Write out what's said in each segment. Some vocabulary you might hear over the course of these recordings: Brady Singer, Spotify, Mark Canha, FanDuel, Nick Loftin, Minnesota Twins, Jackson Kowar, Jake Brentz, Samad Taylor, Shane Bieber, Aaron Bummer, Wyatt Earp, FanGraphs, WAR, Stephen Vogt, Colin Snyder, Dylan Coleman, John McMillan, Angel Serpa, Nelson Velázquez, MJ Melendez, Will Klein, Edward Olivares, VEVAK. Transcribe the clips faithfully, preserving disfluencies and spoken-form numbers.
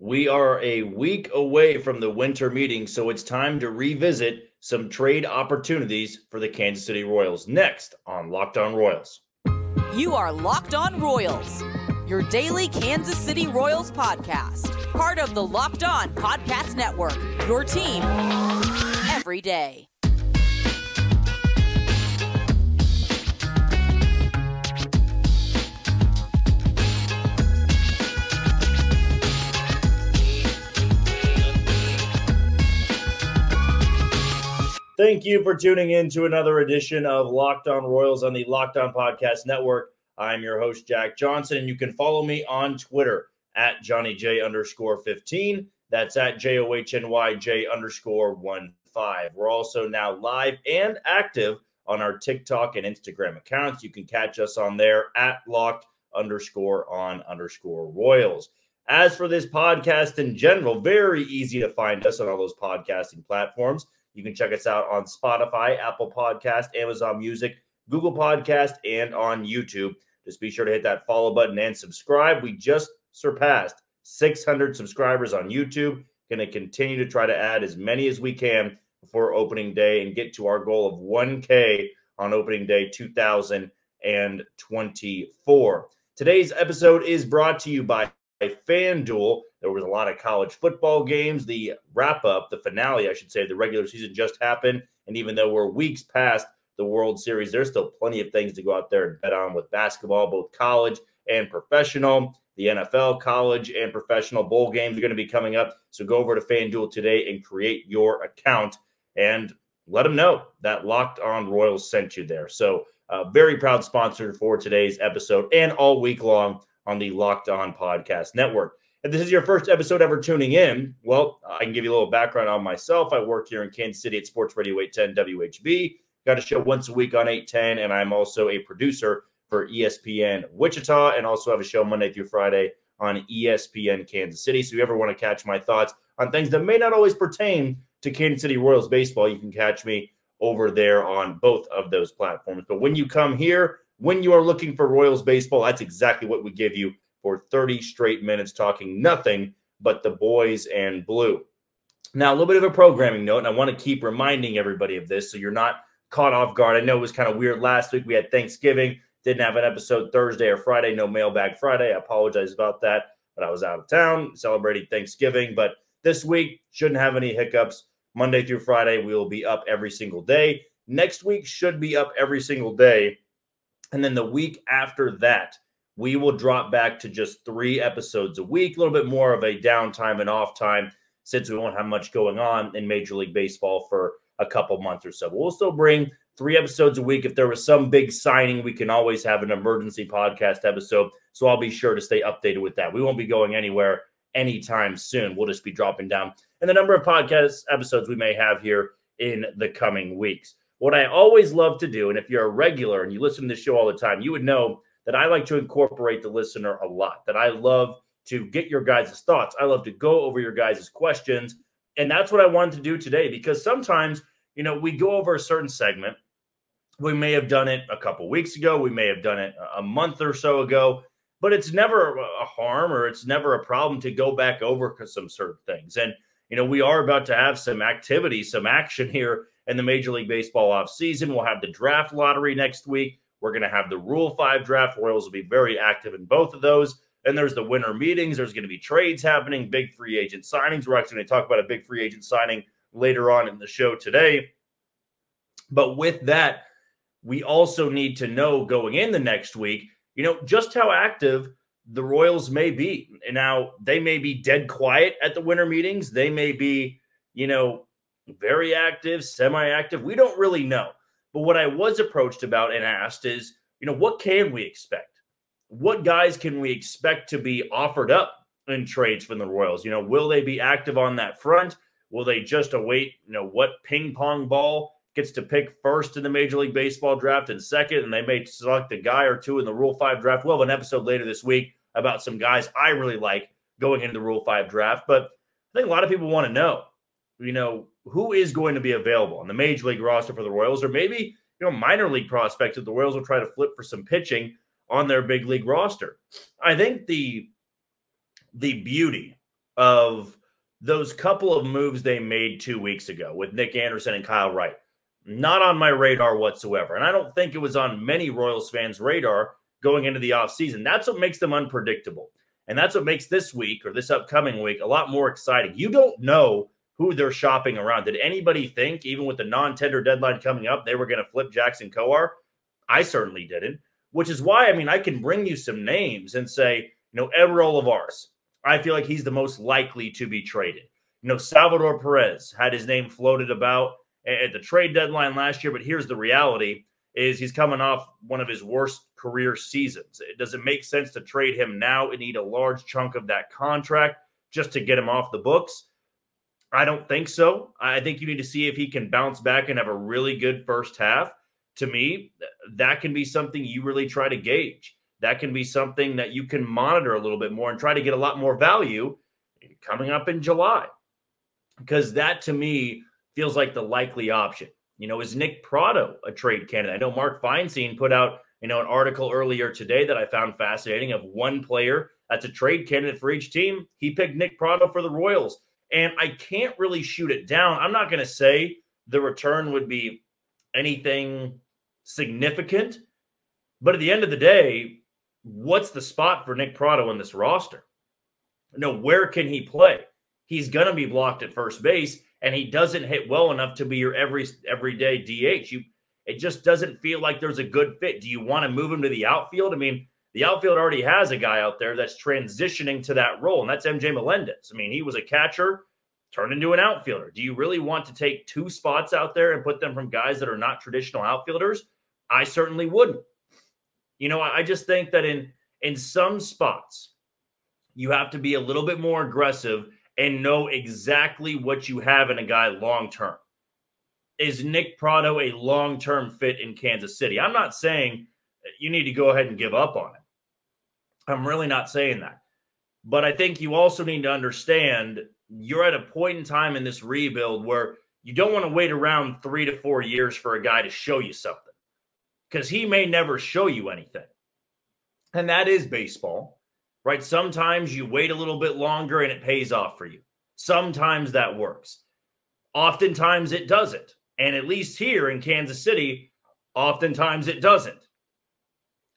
We are a week away from the winter meeting, so it's time to revisit some trade opportunities for the Kansas City Royals. Next on Locked On Royals. You are Locked On Royals, your daily Kansas City Royals podcast. Part of the Locked On Podcast Network, your team every day. Thank you for tuning in to another edition of Locked On Royals on the Locked On Podcast Network. I'm your host, Jack Johnson, and you can follow me on Twitter at JohnnyJ underscore 15. That's at J O H N Y J underscore 15. We're also now live and active on our TikTok and Instagram accounts. You can catch us on there at Locked underscore on underscore Royals. As for this podcast in general, very easy to find us on all those podcasting platforms. You can check us out on Spotify, Apple Podcast, Amazon Music, Google Podcast, and on YouTube. Just be sure to hit that follow button and subscribe. We just surpassed six hundred subscribers on YouTube. Going to continue to try to add as many as we can before opening day and get to our goal of one thousand on opening day two thousand twenty-four. Today's episode is brought to you by FanDuel. There was a lot of college football games. The wrap-up, the finale, I should say, the regular season just happened. And even though we're weeks past the World Series, there's still plenty of things to go out there and bet on with basketball, both college and professional. The N F L, college, and professional bowl games are going to be coming up. So go over to FanDuel today and create your account and let them know that Locked On Royals sent you there. So uh, very proud sponsor for today's episode and all week long on the Locked On Podcast Network. If this is your first episode ever tuning in, well, I can give you a little background on myself. I work here in Kansas City at Sports Radio eight ten W H B. Got a show once a week on eight ten, and I'm also a producer for E S P N Wichita and also have a show Monday through Friday on E S P N Kansas City. So if you ever want to catch my thoughts on things that may not always pertain to Kansas City Royals baseball, you can catch me over there on both of those platforms. But when you come here, when you are looking for Royals baseball, that's exactly what we give you. For thirty straight minutes talking nothing but the boys and blue. Now, a little bit of a programming note, and I want to keep reminding everybody of this so you're not caught off guard. I know it was kind of weird last week. We had Thanksgiving, didn't have an episode Thursday or Friday, no Mailbag Friday. I apologize about that, but I was out of town celebrating Thanksgiving. But this week, shouldn't have any hiccups. Monday through Friday, we will be up every single day. Next week should be up every single day. And then the week after that, we will drop back to just three episodes a week, a little bit more of a downtime and off time since we won't have much going on in Major League Baseball for a couple months or so. We'll still bring three episodes a week. If there was some big signing, we can always have an emergency podcast episode. So I'll be sure to stay updated with that. We won't be going anywhere anytime soon. We'll just be dropping down in the number of podcast episodes we may have here in the coming weeks. What I always love to do, and if you're a regular and you listen to this show all the time, you would know that I like to incorporate the listener a lot, that I love to get your guys' thoughts. I love to go over your guys' questions. And that's what I wanted to do today because sometimes, you know, we go over a certain segment. We may have done it a couple weeks ago. We may have done it a month or so ago, but it's never a harm or it's never a problem to go back over some certain things. And, you know, we are about to have some activity, some action here in the Major League Baseball offseason. We'll have the draft lottery next week. We're going to have the Rule five draft. Royals will be very active in both of those. And there's the winter meetings. There's going to be trades happening, big free agent signings. We're actually going to talk about a big free agent signing later on in the show today. But with that, we also need to know going in the next week, you know, just how active the Royals may be. And now they may be dead quiet at the winter meetings. They may be, you know, very active, semi-active. We don't really know. But what I was approached about and asked is, you know, what can we expect? What guys can we expect to be offered up in trades from the Royals? You know, will they be active on that front? Will they just await, you know, what ping pong ball gets to pick first in the Major League Baseball draft and second, and they may select a guy or two in the Rule five draft. We'll have an episode later this week about some guys I really like going into the Rule five draft. But I think a lot of people want to know, you know, who is going to be available on the Major League roster for the Royals, or maybe, you know, minor league prospects that the Royals will try to flip for some pitching on their big league roster. I think the the beauty of those couple of moves they made two weeks ago with Nick Anderson and Kyle Wright. Not on my radar whatsoever. And I don't think it was on many Royals fans' radar going into the offseason. That's what makes them unpredictable. And that's what makes this week or this upcoming week a lot more exciting. You don't know who they're shopping around. Did anybody think, even with the non-tender deadline coming up, they were going to flip Jackson Kowar? I certainly didn't, which is why, I mean, I can bring you some names and say, you know, Edward Olivares. I feel like he's the most likely to be traded. You know, Salvador Perez had his name floated about at the trade deadline last year, but here's the reality is he's coming off one of his worst career seasons. It doesn't make sense to trade him now and eat a large chunk of that contract just to get him off the books. I don't think so. I think you need to see if he can bounce back and have a really good first half. To me, that can be something you really try to gauge. That can be something that you can monitor a little bit more and try to get a lot more value coming up in July. Because that, to me, feels like the likely option. You know, is Nick Pratto a trade candidate? I know Mark Feinstein put out, you know, an article earlier today that I found fascinating of one player that's a trade candidate for each team. He picked Nick Pratto for the Royals. And I can't really shoot it down. I'm not going to say the return would be anything significant. But at the end of the day, what's the spot for Nick Pratto in this roster? You know, where can he play? He's going to be blocked at first base, and he doesn't hit well enough to be your every everyday D H. You, it just doesn't feel like there's a good fit. Do you want to move him to the outfield? I mean, the outfield already has a guy out there that's transitioning to that role, and that's M J Melendez. I mean, he was a catcher, turned into an outfielder. Do you really want to take two spots out there and put them from guys that are not traditional outfielders? I certainly wouldn't. You know, I just think that in in some spots, you have to be a little bit more aggressive and know exactly what you have in a guy long-term. Is Nick Pratto a long-term fit in Kansas City? I'm not saying you need to go ahead and give up on him. I'm really not saying that. But I think you also need to understand you're at a point in time in this rebuild where you don't want to wait around three to four years for a guy to show you something. Because he may never show you anything. And that is baseball, right? Sometimes you wait a little bit longer and it pays off for you. Sometimes that works. Oftentimes it doesn't. And at least here in Kansas City, oftentimes it doesn't.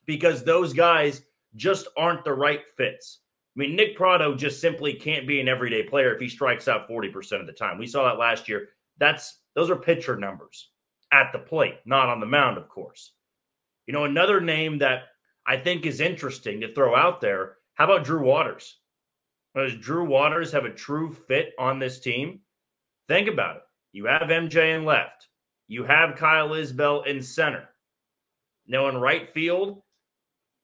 Because those guys just aren't the right fits. I mean, Nick Pratto just simply can't be an everyday player if he strikes out forty percent of the time. We saw that last year. That's those are pitcher numbers at the plate, not on the mound, of course. You know, another name that I think is interesting to throw out there, how about Drew Waters? Does Drew Waters have a true fit on this team? Think about it. You have M J in left. You have Kyle Isbell in center. Now in right field,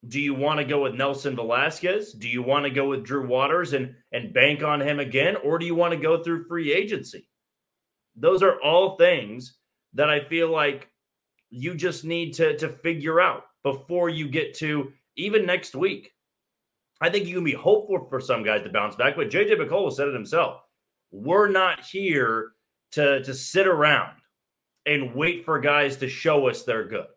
do you want to go with Nelson Velázquez? Do you want to go with Drew Waters and, and bank on him again? Or do you want to go through free agency? Those are all things that I feel like you just need to, to figure out before you get to even next week. I think you can be hopeful for some guys to bounce back, but J J McCullough said it himself. We're not here to, to sit around and wait for guys to show us they're good,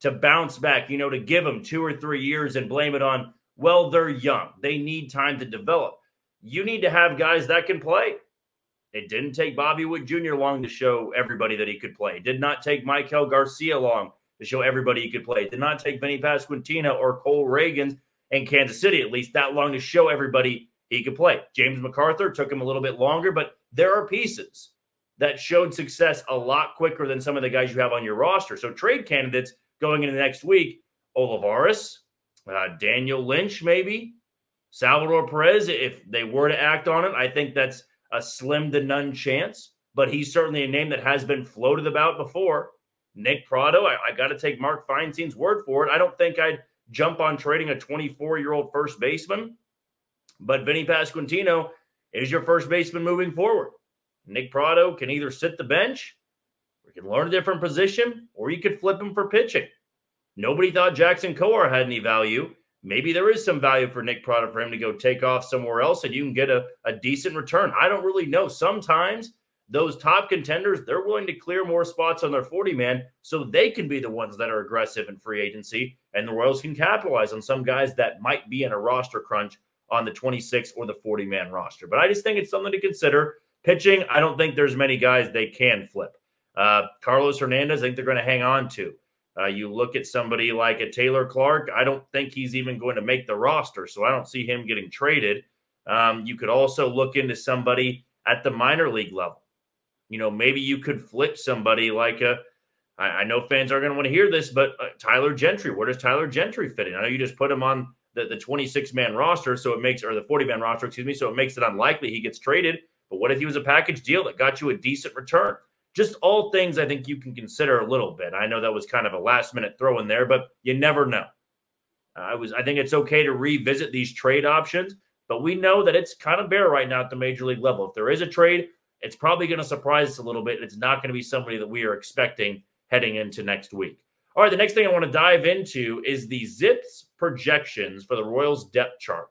to bounce back, you know, to give them two or three years and blame it on, well, they're young. They need time to develop. You need to have guys that can play. It didn't take Bobby Witt Junior long to show everybody that he could play. It did not take Maikel Garcia long to show everybody he could play. It did not take Vinny Pasquantino or Cole Ragans in Kansas City, at least, that long to show everybody he could play. James MacArthur took him a little bit longer, but there are pieces that showed success a lot quicker than some of the guys you have on your roster. So trade candidates going into the next week, Olivares, uh, Daniel Lynch maybe, Salvador Perez, if they were to act on it, I think that's a slim to none chance, but he's certainly a name that has been floated about before. Nick Pratto, I, I got to take Mark Feinstein's word for it. I don't think I'd jump on trading a twenty-four-year-old first baseman, but Vinny Pasquantino is your first baseman moving forward. Nick Pratto can either sit the bench, or you can learn a different position, or you could flip him for pitching. Nobody thought Jackson Kowar had any value. Maybe there is some value for Nick Pratto for him to go take off somewhere else and you can get a, a decent return. I don't really know. Sometimes those top contenders, they're willing to clear more spots on their forty-man so they can be the ones that are aggressive in free agency, and the Royals can capitalize on some guys that might be in a roster crunch on the twenty-six or the forty-man roster. But I just think it's something to consider. Pitching, I don't think there's many guys they can flip. Uh, Carlos Hernandez, I think they're going to hang on to. Uh, you look at somebody like a Taylor Clarke, I don't think he's even going to make the roster, so I don't see him getting traded. Um, you could also look into somebody at the minor league level. You know, maybe you could flip somebody like a, I, I know fans are going to want to hear this, but uh, Tyler Gentry, where does Tyler Gentry fit in? I know you just put him on the, the twenty-six man roster, so it makes, or the forty man roster, excuse me, so it makes it unlikely he gets traded. But what if he was a package deal that got you a decent return? Just all things I think you can consider a little bit. I know that was kind of a last-minute throw in there, but you never know. I was, I think it's okay to revisit these trade options, but we know that it's kind of bare right now at the major league level. If there is a trade, it's probably going to surprise us a little bit. It's not going to be somebody that we are expecting heading into next week. All right, the next thing I want to dive into is the Zips projections for the Royals depth chart.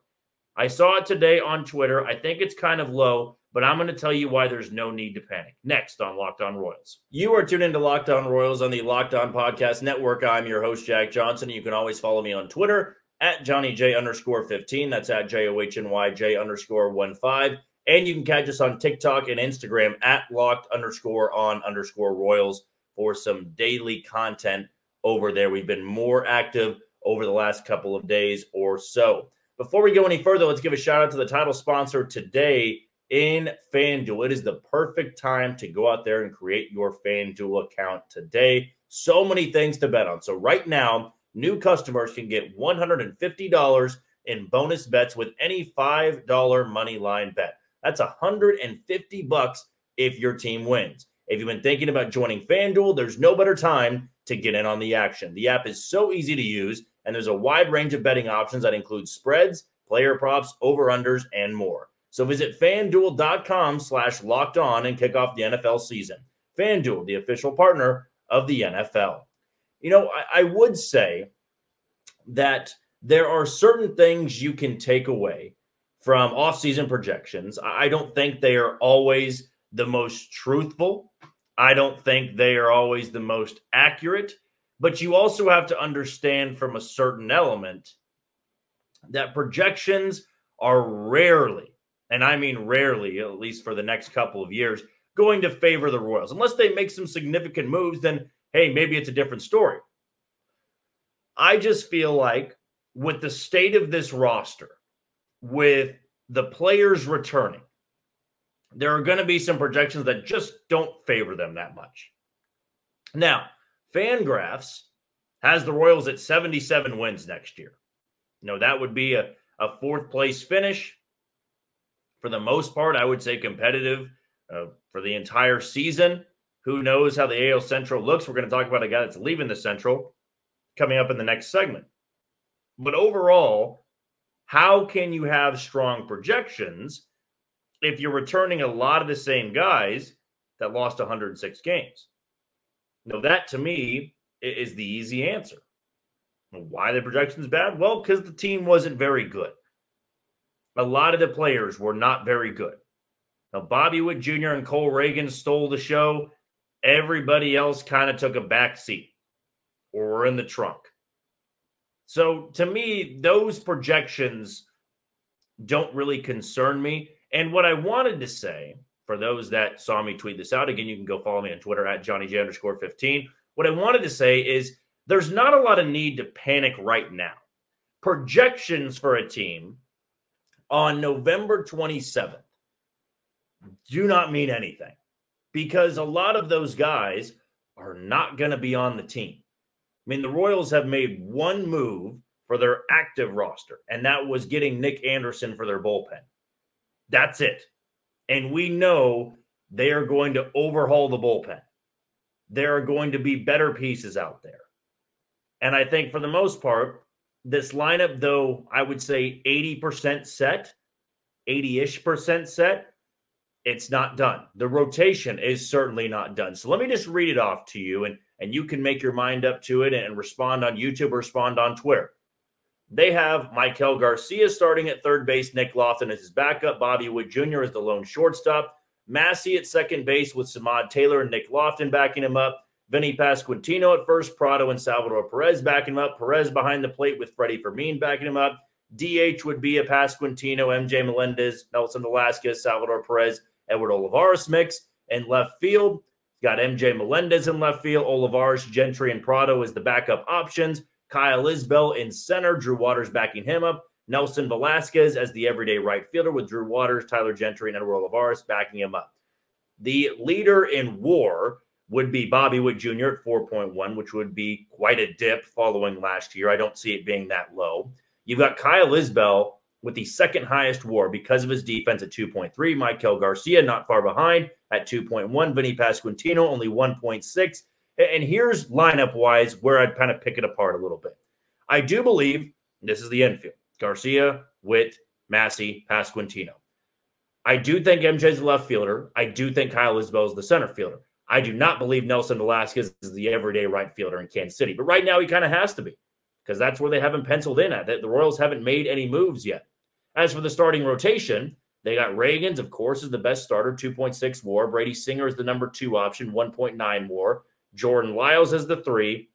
I saw it today on Twitter. I think it's kind of low, but I'm going to tell you why there's no need to panic. Next on Locked On Royals. You are tuned into Locked On Royals on the Locked On Podcast Network. I'm your host, Jack Johnson. You can always follow me on Twitter at JohnnyJ underscore 15. That's at J O H N Y J underscore 15. And you can catch us on TikTok and Instagram at Locked underscore on underscore Royals for some daily content over there. We've been more active over the last couple of days or so. Before we go any further, let's give a shout out to the title sponsor today, in FanDuel. It is the perfect time to go out there and create your FanDuel account today. So many things to bet on. So right now, new customers can get one hundred fifty dollars in bonus bets with any five dollar money line bet. That's one hundred fifty dollars if your team wins. If you've been thinking about joining FanDuel, there's no better time to get in on the action. The app is so easy to use, and there's a wide range of betting options that include spreads, player props, over-unders, and more. So visit FanDuel.com slash locked on and kick off the N F L season. FanDuel, the official partner of the N F L. You know, I, I would say that there are certain things you can take away from offseason projections. I don't think they are always the most truthful. I don't think they are always the most accurate. But you also have to understand from a certain element that projections are rarely, and I mean rarely, at least for the next couple of years, going to favor the Royals. Unless they make some significant moves, then, hey, maybe it's a different story. I just feel like with the state of this roster, with the players returning, there are going to be some projections that just don't favor them that much. Now, FanGraphs has the Royals at seventy-seven wins next year. You know, that would be a, a fourth-place finish. For the most part, I would say competitive uh, for the entire season. Who knows how the A L Central looks? We're going to talk about a guy that's leaving the Central coming up in the next segment. But overall, how can you have strong projections if you're returning a lot of the same guys that lost one hundred six games? Now, that to me is the easy answer. Why the projections bad? Well, because the team wasn't very good. A lot of the players were not very good. Now, Bobby Witt Junior and Cole Ragans stole the show. Everybody else kind of took a back seat or were in the trunk. So, to me, those projections don't really concern me. And what I wanted to say, for those that saw me tweet this out, again, you can go follow me on Twitter at JohnnyJ underscore 15. What I wanted to say is there's not a lot of need to panic right now. Projections for a team on November twenty-seventh do not mean anything, because a lot of those guys are not going to be on the team. I mean, the Royals have made one move for their active roster, and that was getting Nick Anderson for their bullpen. That's it. And we know they are going to overhaul the bullpen. There are going to be better pieces out there. And I think for the most part, this lineup, though, I would say eighty percent set, eighty-ish percent set, it's not done. The rotation is certainly not done. So let me just read it off to you, and, and you can make your mind up to it and respond on YouTube or respond on Twitter. They have Maikel Garcia starting at third base, Nick Loftin as his backup, Bobby Witt Junior as the lone shortstop, Massey at second base with Samad Taylor and Nick Loftin backing him up, Vinny Pasquantino at first, Pratto and Salvador Perez backing him up, Perez behind the plate with Freddie Fermin backing him up, D H would be a Pasquantino, M J Melendez, Nelson Velázquez, Salvador Perez, Edward Olivares mix. And left field, got M J Melendez in left field, Olivares, Gentry, and Pratto as the backup options. Kyle Isbell in center, Drew Waters backing him up. Nelson Velázquez as the everyday right fielder with Drew Waters, Tyler Gentry, and Edward Olivares backing him up. The leader in WAR would be Bobby Witt Junior at four point one, which would be quite a dip following last year. I don't see it being that low. You've got Kyle Isbell with the second highest WAR because of his defense at two point three. Maikel Garcia not far behind at two point one. Vinny Pasquantino only one point six. And here's lineup-wise where I'd kind of pick it apart a little bit. I do believe this is the infield. Garcia, Witt, Massey, Pasquantino. I do think M J's the left fielder. I do think Kyle Isbell is the center fielder. I do not believe Nelson Velázquez is the everyday right fielder in Kansas City. But right now he kind of has to be because that's where they haven't penciled in at. The Royals haven't made any moves yet. As for the starting rotation, they got Ragans, of course, is the best starter, two point six WAR. Brady Singer is the number two option, one point nine WAR. Jordan Lyles as the three.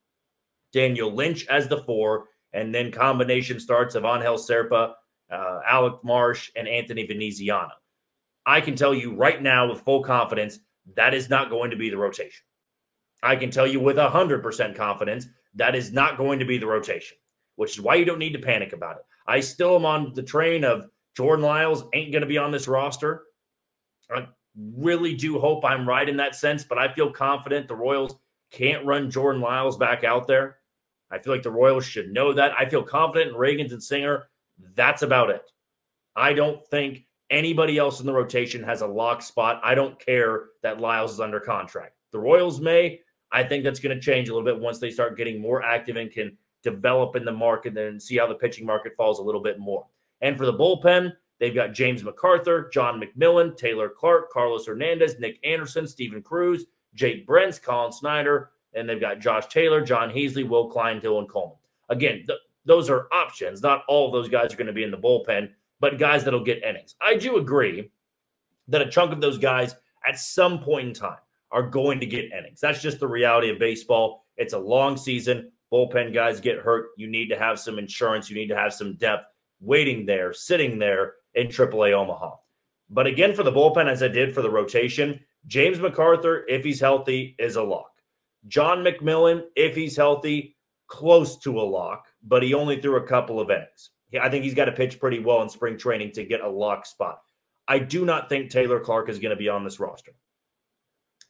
Daniel Lynch as the four. And then combination starts of Angel Serpa, uh, Alec Marsh, and Anthony Veneziano. I can tell you right now with full confidence, that is not going to be the rotation. I can tell you with one hundred percent confidence, that is not going to be the rotation, which is why you don't need to panic about it. I still am on the train of Jordan Lyles ain't going to be on this roster. I really do hope I'm right in that sense, but I feel confident the Royals can't run Jordan Lyles back out there. I feel like the Royals should know that. I feel confident in Ragans and Singer. That's about it. I don't think anybody else in the rotation has a lock spot. I don't care that Lyles is under contract. The Royals may. I think that's going to change a little bit once they start getting more active and can develop in the market and see how the pitching market falls a little bit more. And for the bullpen, they've got James MacArthur, John McMillan, Taylor Clarke, Carlos Hernandez, Nick Anderson, Steven Cruz, Jake Brentz, Colin Snyder, and they've got Josh Taylor, John Heasley, Will Klein, Dylan Coleman. Again, th- those are options. Not all of those guys are going to be in the bullpen, but guys that'll get innings. I do agree that a chunk of those guys at some point in time are going to get innings. That's just the reality of baseball. It's a long season. Bullpen guys get hurt. You need to have some insurance. You need to have some depth waiting there, sitting there in triple A Omaha. But again, for the bullpen, as I did for the rotation, James MacArthur, if he's healthy, is a lock. John McMillan, if he's healthy, close to a lock, but he only threw a couple of innings. I think he's got to pitch pretty well in spring training to get a lock spot. I do not think Taylor Clarke is going to be on this roster.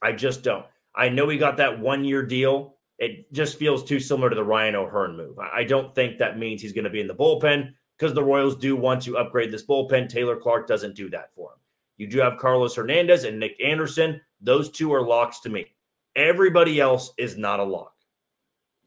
I just don't. I know he got that one-year deal. It just feels too similar to the Ryan O'Hearn move. I don't think that means he's going to be in the bullpen because the Royals do want to upgrade this bullpen. Taylor Clarke doesn't do that for him. You do have Carlos Hernandez and Nick Anderson. Those two are locks to me. Everybody else is not a lock.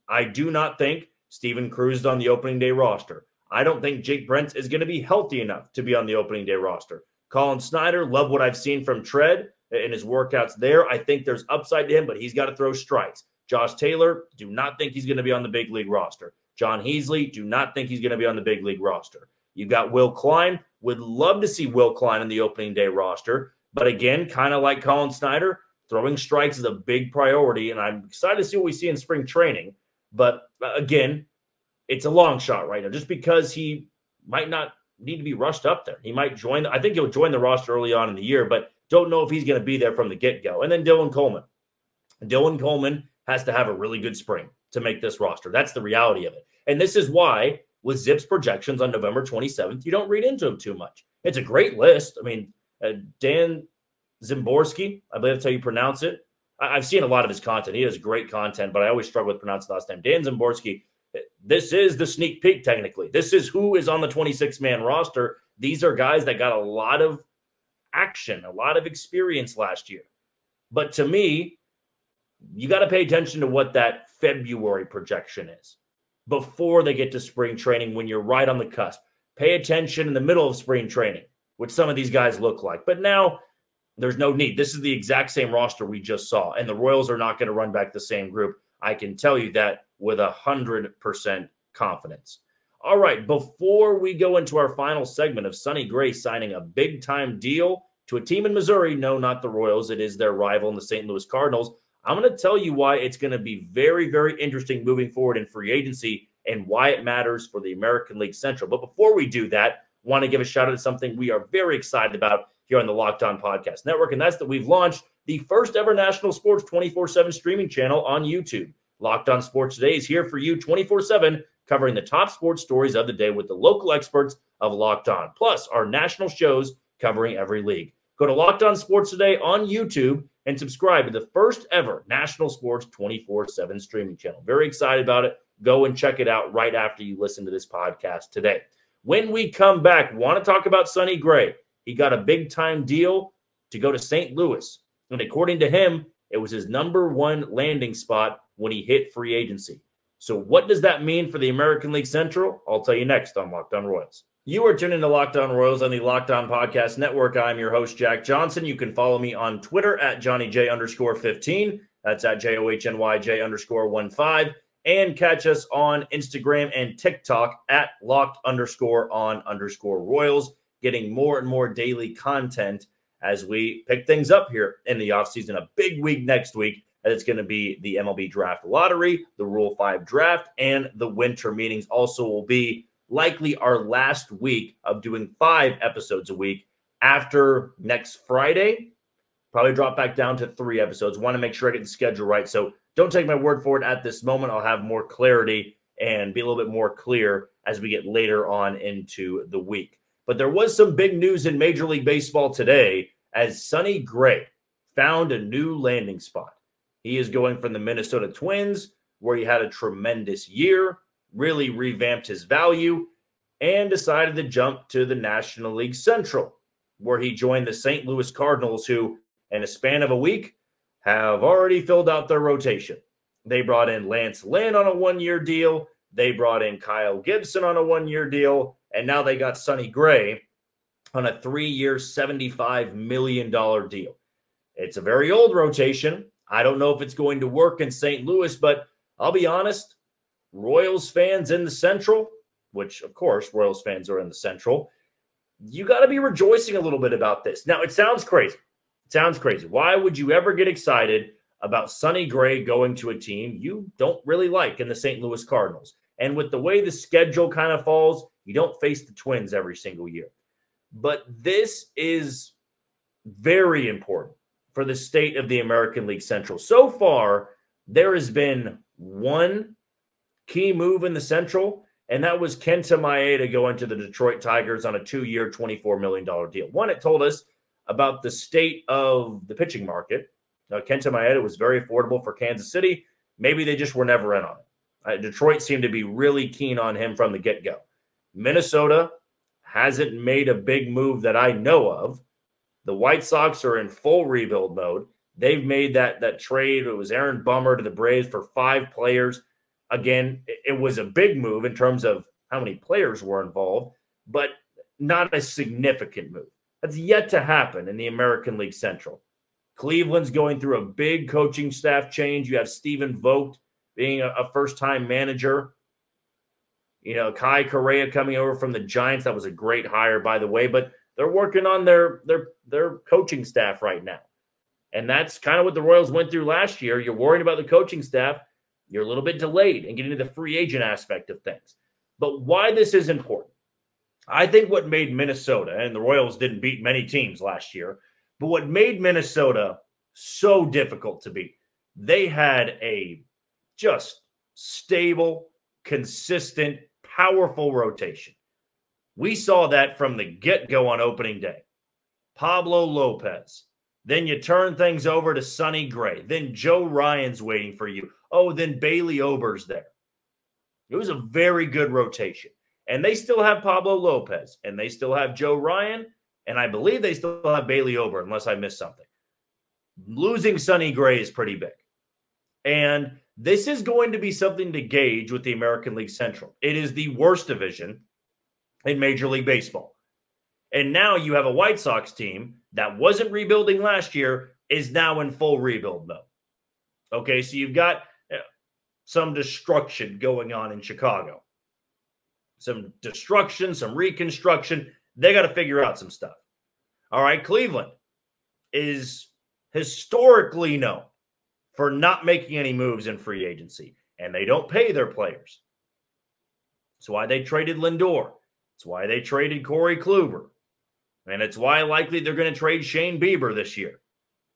I do not think Steven Cruz is on the opening day roster. I don't think Jake Brentz is going to be healthy enough to be on the opening day roster. Colin Snyder, love what I've seen from Tread and his workouts there. I think there's upside to him, but he's got to throw strikes. Josh Taylor, do not think he's going to be on the big league roster. John Heasley, do not think he's going to be on the big league roster. You've got Will Klein. Would love to see Will Klein in the opening day roster. But again, kind of like Colin Snyder, throwing strikes is a big priority, and I'm excited to see what we see in spring training. But, again, it's a long shot right now just because he might not need to be rushed up there. He might join. The, I think he'll join the roster early on in the year, but don't know if he's going to be there from the get-go. And then Dylan Coleman. Dylan Coleman has to have a really good spring to make this roster. That's the reality of it. And this is why, with Zip's projections on November twenty-seventh, you don't read into them too much. It's a great list. I mean, uh, Dan Zimborski, I believe that's how you pronounce it. I've seen a lot of his content. He has great content, but I always struggle with pronouncing the last name. Dan Zimborski, this is the sneak peek, technically. This is who is on the twenty-six man roster. These are guys that got a lot of action, a lot of experience last year. But to me, you got to pay attention to what that February projection is before they get to spring training when you're right on the cusp. Pay attention in the middle of spring training, which some of these guys look like. But now, there's no need. This is the exact same roster we just saw, and the Royals are not going to run back the same group. I can tell you that with one hundred percent confidence. All right, before we go into our final segment of Sonny Gray signing a big-time deal to a team in Missouri, no, not the Royals. It is their rival in the Saint Louis Cardinals. I'm going to tell you why it's going to be very, very interesting moving forward in free agency and why it matters for the American League Central. But before we do that, want to give a shout out to something we are very excited about here on the Locked On Podcast Network, and that's that we've launched the first ever national sports twenty-four seven streaming channel on YouTube. Locked On Sports Today is here for you twenty-four seven, covering the top sports stories of the day with the local experts of Locked On, plus our national shows covering every league. Go to Locked On Sports Today on YouTube and subscribe to the first ever national sports twenty-four seven streaming channel. Very excited about it. Go and check it out right after you listen to this podcast today. When we come back, want to talk about Sonny Gray. He got a big-time deal to go to Saint Louis, and according to him, it was his number one landing spot when he hit free agency. So what does that mean for the American League Central? I'll tell you next on Locked On Royals. You are tuning to Locked On Royals on the Locked On Podcast Network. I'm your host, Jack Johnson. You can follow me on Twitter at JohnnyJ underscore 15. That's at J-O-H-N-Y-J underscore 1-5. And catch us on Instagram and TikTok at locked underscore on underscore Royals, getting more and more daily content as we pick things up here in the offseason. A big week next week, and it's going to be the M L B Draft Lottery, the Rule five Draft, and the winter meetings. Also will be likely our last week of doing five episodes a week. After next Friday, probably drop back down to three episodes. Want to make sure I get the schedule right, so don't take my word for it at this moment. I'll have more clarity and be a little bit more clear as we get later on into the week. But there was some big news in Major League Baseball today as Sonny Gray found a new landing spot. He is going from the Minnesota Twins, where he had a tremendous year, really revamped his value, and decided to jump to the National League Central, where he joined the Saint Louis Cardinals, who, in a span of a week, have already filled out their rotation. They brought in Lance Lynn on a one-year deal. They brought in Kyle Gibson on a one-year deal. And now they got Sonny Gray on a three-year, seventy-five million dollars deal. It's a very old rotation. I don't know if it's going to work in Saint Louis, but I'll be honest, Royals fans in the Central, which, of course, Royals fans are in the Central, you got to be rejoicing a little bit about this. Now, it sounds crazy. Sounds crazy. Why would you ever get excited about Sonny Gray going to a team you don't really like in the Saint Louis Cardinals? And with the way the schedule kind of falls, you don't face the Twins every single year. But this is very important for the state of the American League Central. So far, there has been one key move in the Central, and that was Kenta Maeda going to the Detroit Tigers on a two-year, twenty-four million dollars deal. One, it told us about the state of the pitching market. Now, Kenta Maeda was very affordable for Kansas City. Maybe they just were never in on it. Uh, Detroit seemed to be really keen on him from the get-go. Minnesota hasn't made a big move that I know of. The White Sox are in full rebuild mode. They've made that, that trade. It was Aaron Bummer to the Braves for five players. Again, it was a big move in terms of how many players were involved, but not a significant move. That's yet to happen in the American League Central. Cleveland's going through a big coaching staff change. You have Stephen Vogt being a, a first-time manager. You know, Kai Correa coming over from the Giants. That was a great hire, by the way, but they're working on their, their, their coaching staff right now. And that's kind of what the Royals went through last year. You're worried about the coaching staff. You're a little bit delayed in getting to the free agent aspect of things. But why this is important. I think what made Minnesota, and the Royals didn't beat many teams last year, but what made Minnesota so difficult to beat, they had a just stable, consistent, powerful rotation. We saw that from the get-go on opening day. Pablo Lopez. Then you turn things over to Sonny Gray. Then Joe Ryan's waiting for you. Oh, then Bailey Ober's there. It was a very good rotation. And they still have Pablo Lopez, and they still have Joe Ryan, and I believe they still have Bailey Ober, unless I missed something. Losing Sonny Gray is pretty big. And this is going to be something to gauge with the American League Central. It is the worst division in Major League Baseball. And now you have a White Sox team that wasn't rebuilding last year, is now in full rebuild mode. Okay, so you've got some destruction going on in Chicago. Some destruction, some reconstruction. They got to figure out some stuff. All right, Cleveland is historically known for not making any moves in free agency, and they don't pay their players. It's why they traded Lindor. It's why they traded Corey Kluber. And it's why likely they're going to trade Shane Bieber this year.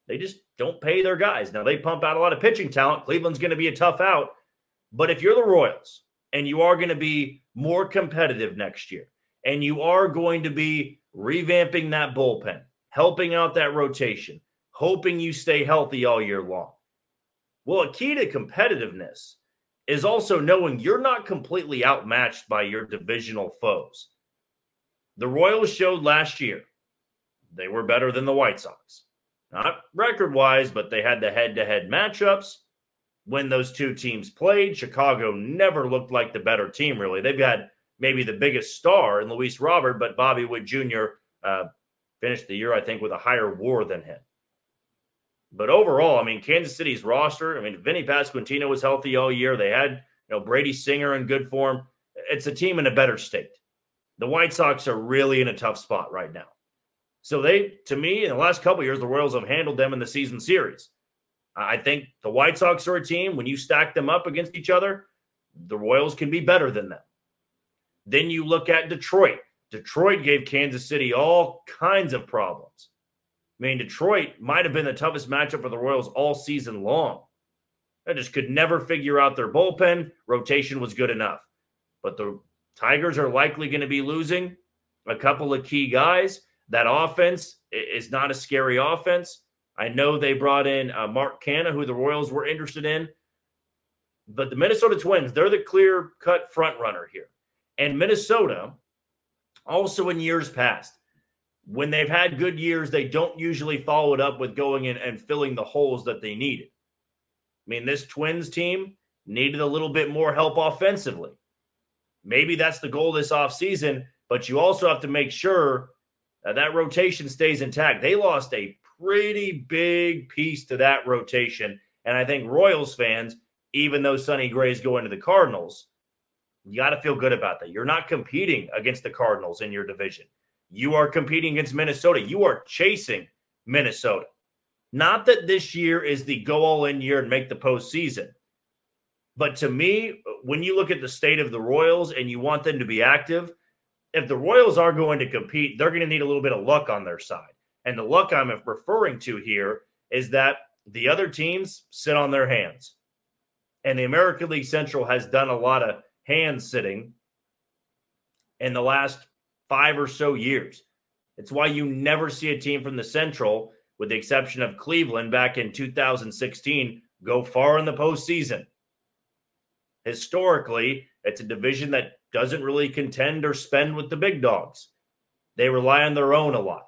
They just don't pay their guys. Now, they pump out a lot of pitching talent. Cleveland's going to be a tough out. But if you're the Royals and you are going to be more competitive next year and you are going to be revamping that bullpen, helping out that rotation, hoping you stay healthy all year long, well, a key to competitiveness is also knowing you're not completely outmatched by your divisional foes. The Royals showed last year they were better than the White Sox. Not record-wise, but they had the head-to-head matchups. When those two teams played, Chicago never looked like the better team, really. They've had maybe the biggest star in Luis Robert, but Bobby Witt Junior uh, finished the year, I think, with a higher W A R than him. But overall, I mean, Kansas City's roster, I mean, Vinny Pasquantino was healthy all year. They had, you know, Brady Singer in good form. It's a team in a better state. The White Sox are really in a tough spot right now. So they, to me, in the last couple of years, the Royals have handled them in the season series. I think the White Sox are a team, when you stack them up against each other, the Royals can be better than them. Then you look at Detroit. Detroit gave Kansas City all kinds of problems. I mean, Detroit might have been the toughest matchup for the Royals all season long. They just could never figure out their bullpen. Rotation was good enough. But the Tigers are likely going to be losing a couple of key guys. That offense is not a scary offense. I know they brought in uh, Mark Canha, who the Royals were interested in. But the Minnesota Twins, they're the clear-cut front runner here. And Minnesota, also in years past, when they've had good years, they don't usually follow it up with going in and filling the holes that they needed. I mean, this Twins team needed a little bit more help offensively. Maybe that's the goal this offseason, but you also have to make sure that that rotation stays intact. They lost a pretty big piece to that rotation, and I think Royals fans, even though Sonny Gray's going to the Cardinals, you got to feel good about that. You're not competing against the Cardinals in your division. You are competing against Minnesota. You are chasing Minnesota. Not that this year is the go-all-in year and make the postseason. But to me, when you look at the state of the Royals and you want them to be active, if the Royals are going to compete, they're going to need a little bit of luck on their side. And the luck I'm referring to here is that the other teams sit on their hands. And the American League Central has done a lot of hands sitting in the last five or so years. It's why you never see a team from the Central, with the exception of Cleveland back in two thousand sixteen, go far in the postseason. Historically, it's a division that doesn't really contend or spend with the big dogs. They rely on their own a lot.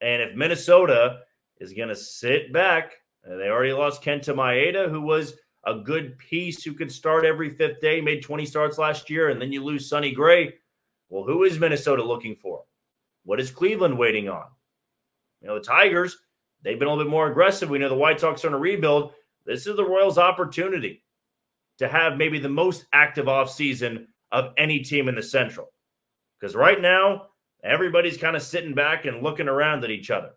And if Minnesota is going to sit back, they already lost Kenta Maeda, who was a good piece who could start every fifth day, made twenty starts last year, and then you lose Sonny Gray. Well, who is Minnesota looking for? What is Cleveland waiting on? You know, the Tigers, they've been a little bit more aggressive. We know the White Sox are in a rebuild. This is the Royals' opportunity to have maybe the most active offseason of any team in the Central. Because right now, everybody's kind of sitting back and looking around at each other.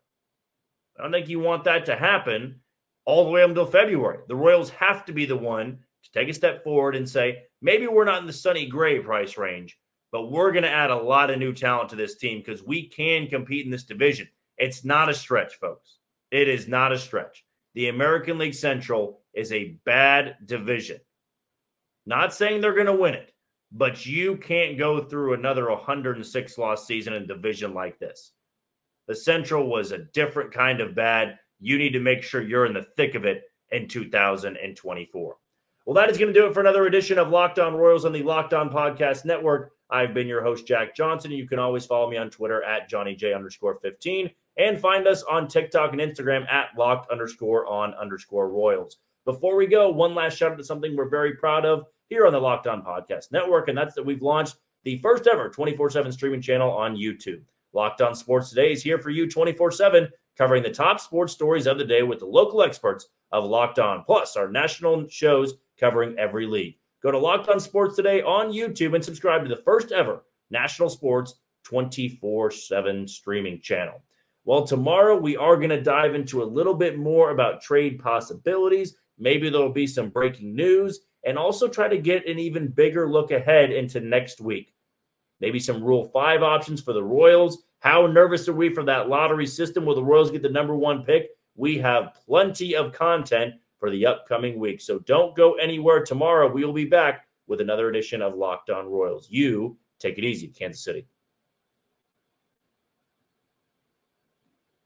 I don't think you want that to happen all the way up until February. The Royals have to be the one to take a step forward and say, maybe we're not in the Sonny Gray price range, but we're going to add a lot of new talent to this team because we can compete in this division. It's not a stretch, folks. It is not a stretch. The American League Central is a bad division. Not saying they're going to win it, but you can't go through another one hundred six loss season in a division like this. The Central was a different kind of bad. You need to make sure you're in the thick of it in two thousand twenty-four. Well, that is going to do it for another edition of Locked On Royals on the Locked On Podcast Network. I've been your host, Jack Johnson. You can always follow me on Twitter at JohnnyJ underscore 15 and find us on TikTok and Instagram at locked underscore on underscore Royals. Before we go, one last shout out to something we're very proud of here on the Locked On Podcast Network, and that's that we've launched the first ever twenty-four seven streaming channel on YouTube. Locked On Sports Today is here for you twenty-four seven, covering the top sports stories of the day with the local experts of Locked On, plus our national shows covering every league. Go to Locked On Sports Today on YouTube and subscribe to the first ever National Sports twenty-four seven streaming channel. Well, tomorrow we are going to dive into a little bit more about trade possibilities. Maybe there'll be some breaking news. and also try to get an even bigger look ahead into next week. Maybe some Rule five options for the Royals. How nervous are we for that lottery system? Will the Royals get the number one pick? We have plenty of content for the upcoming week. So don't go anywhere. Tomorrow we will be back with another edition of Locked On Royals. You take it easy, Kansas City.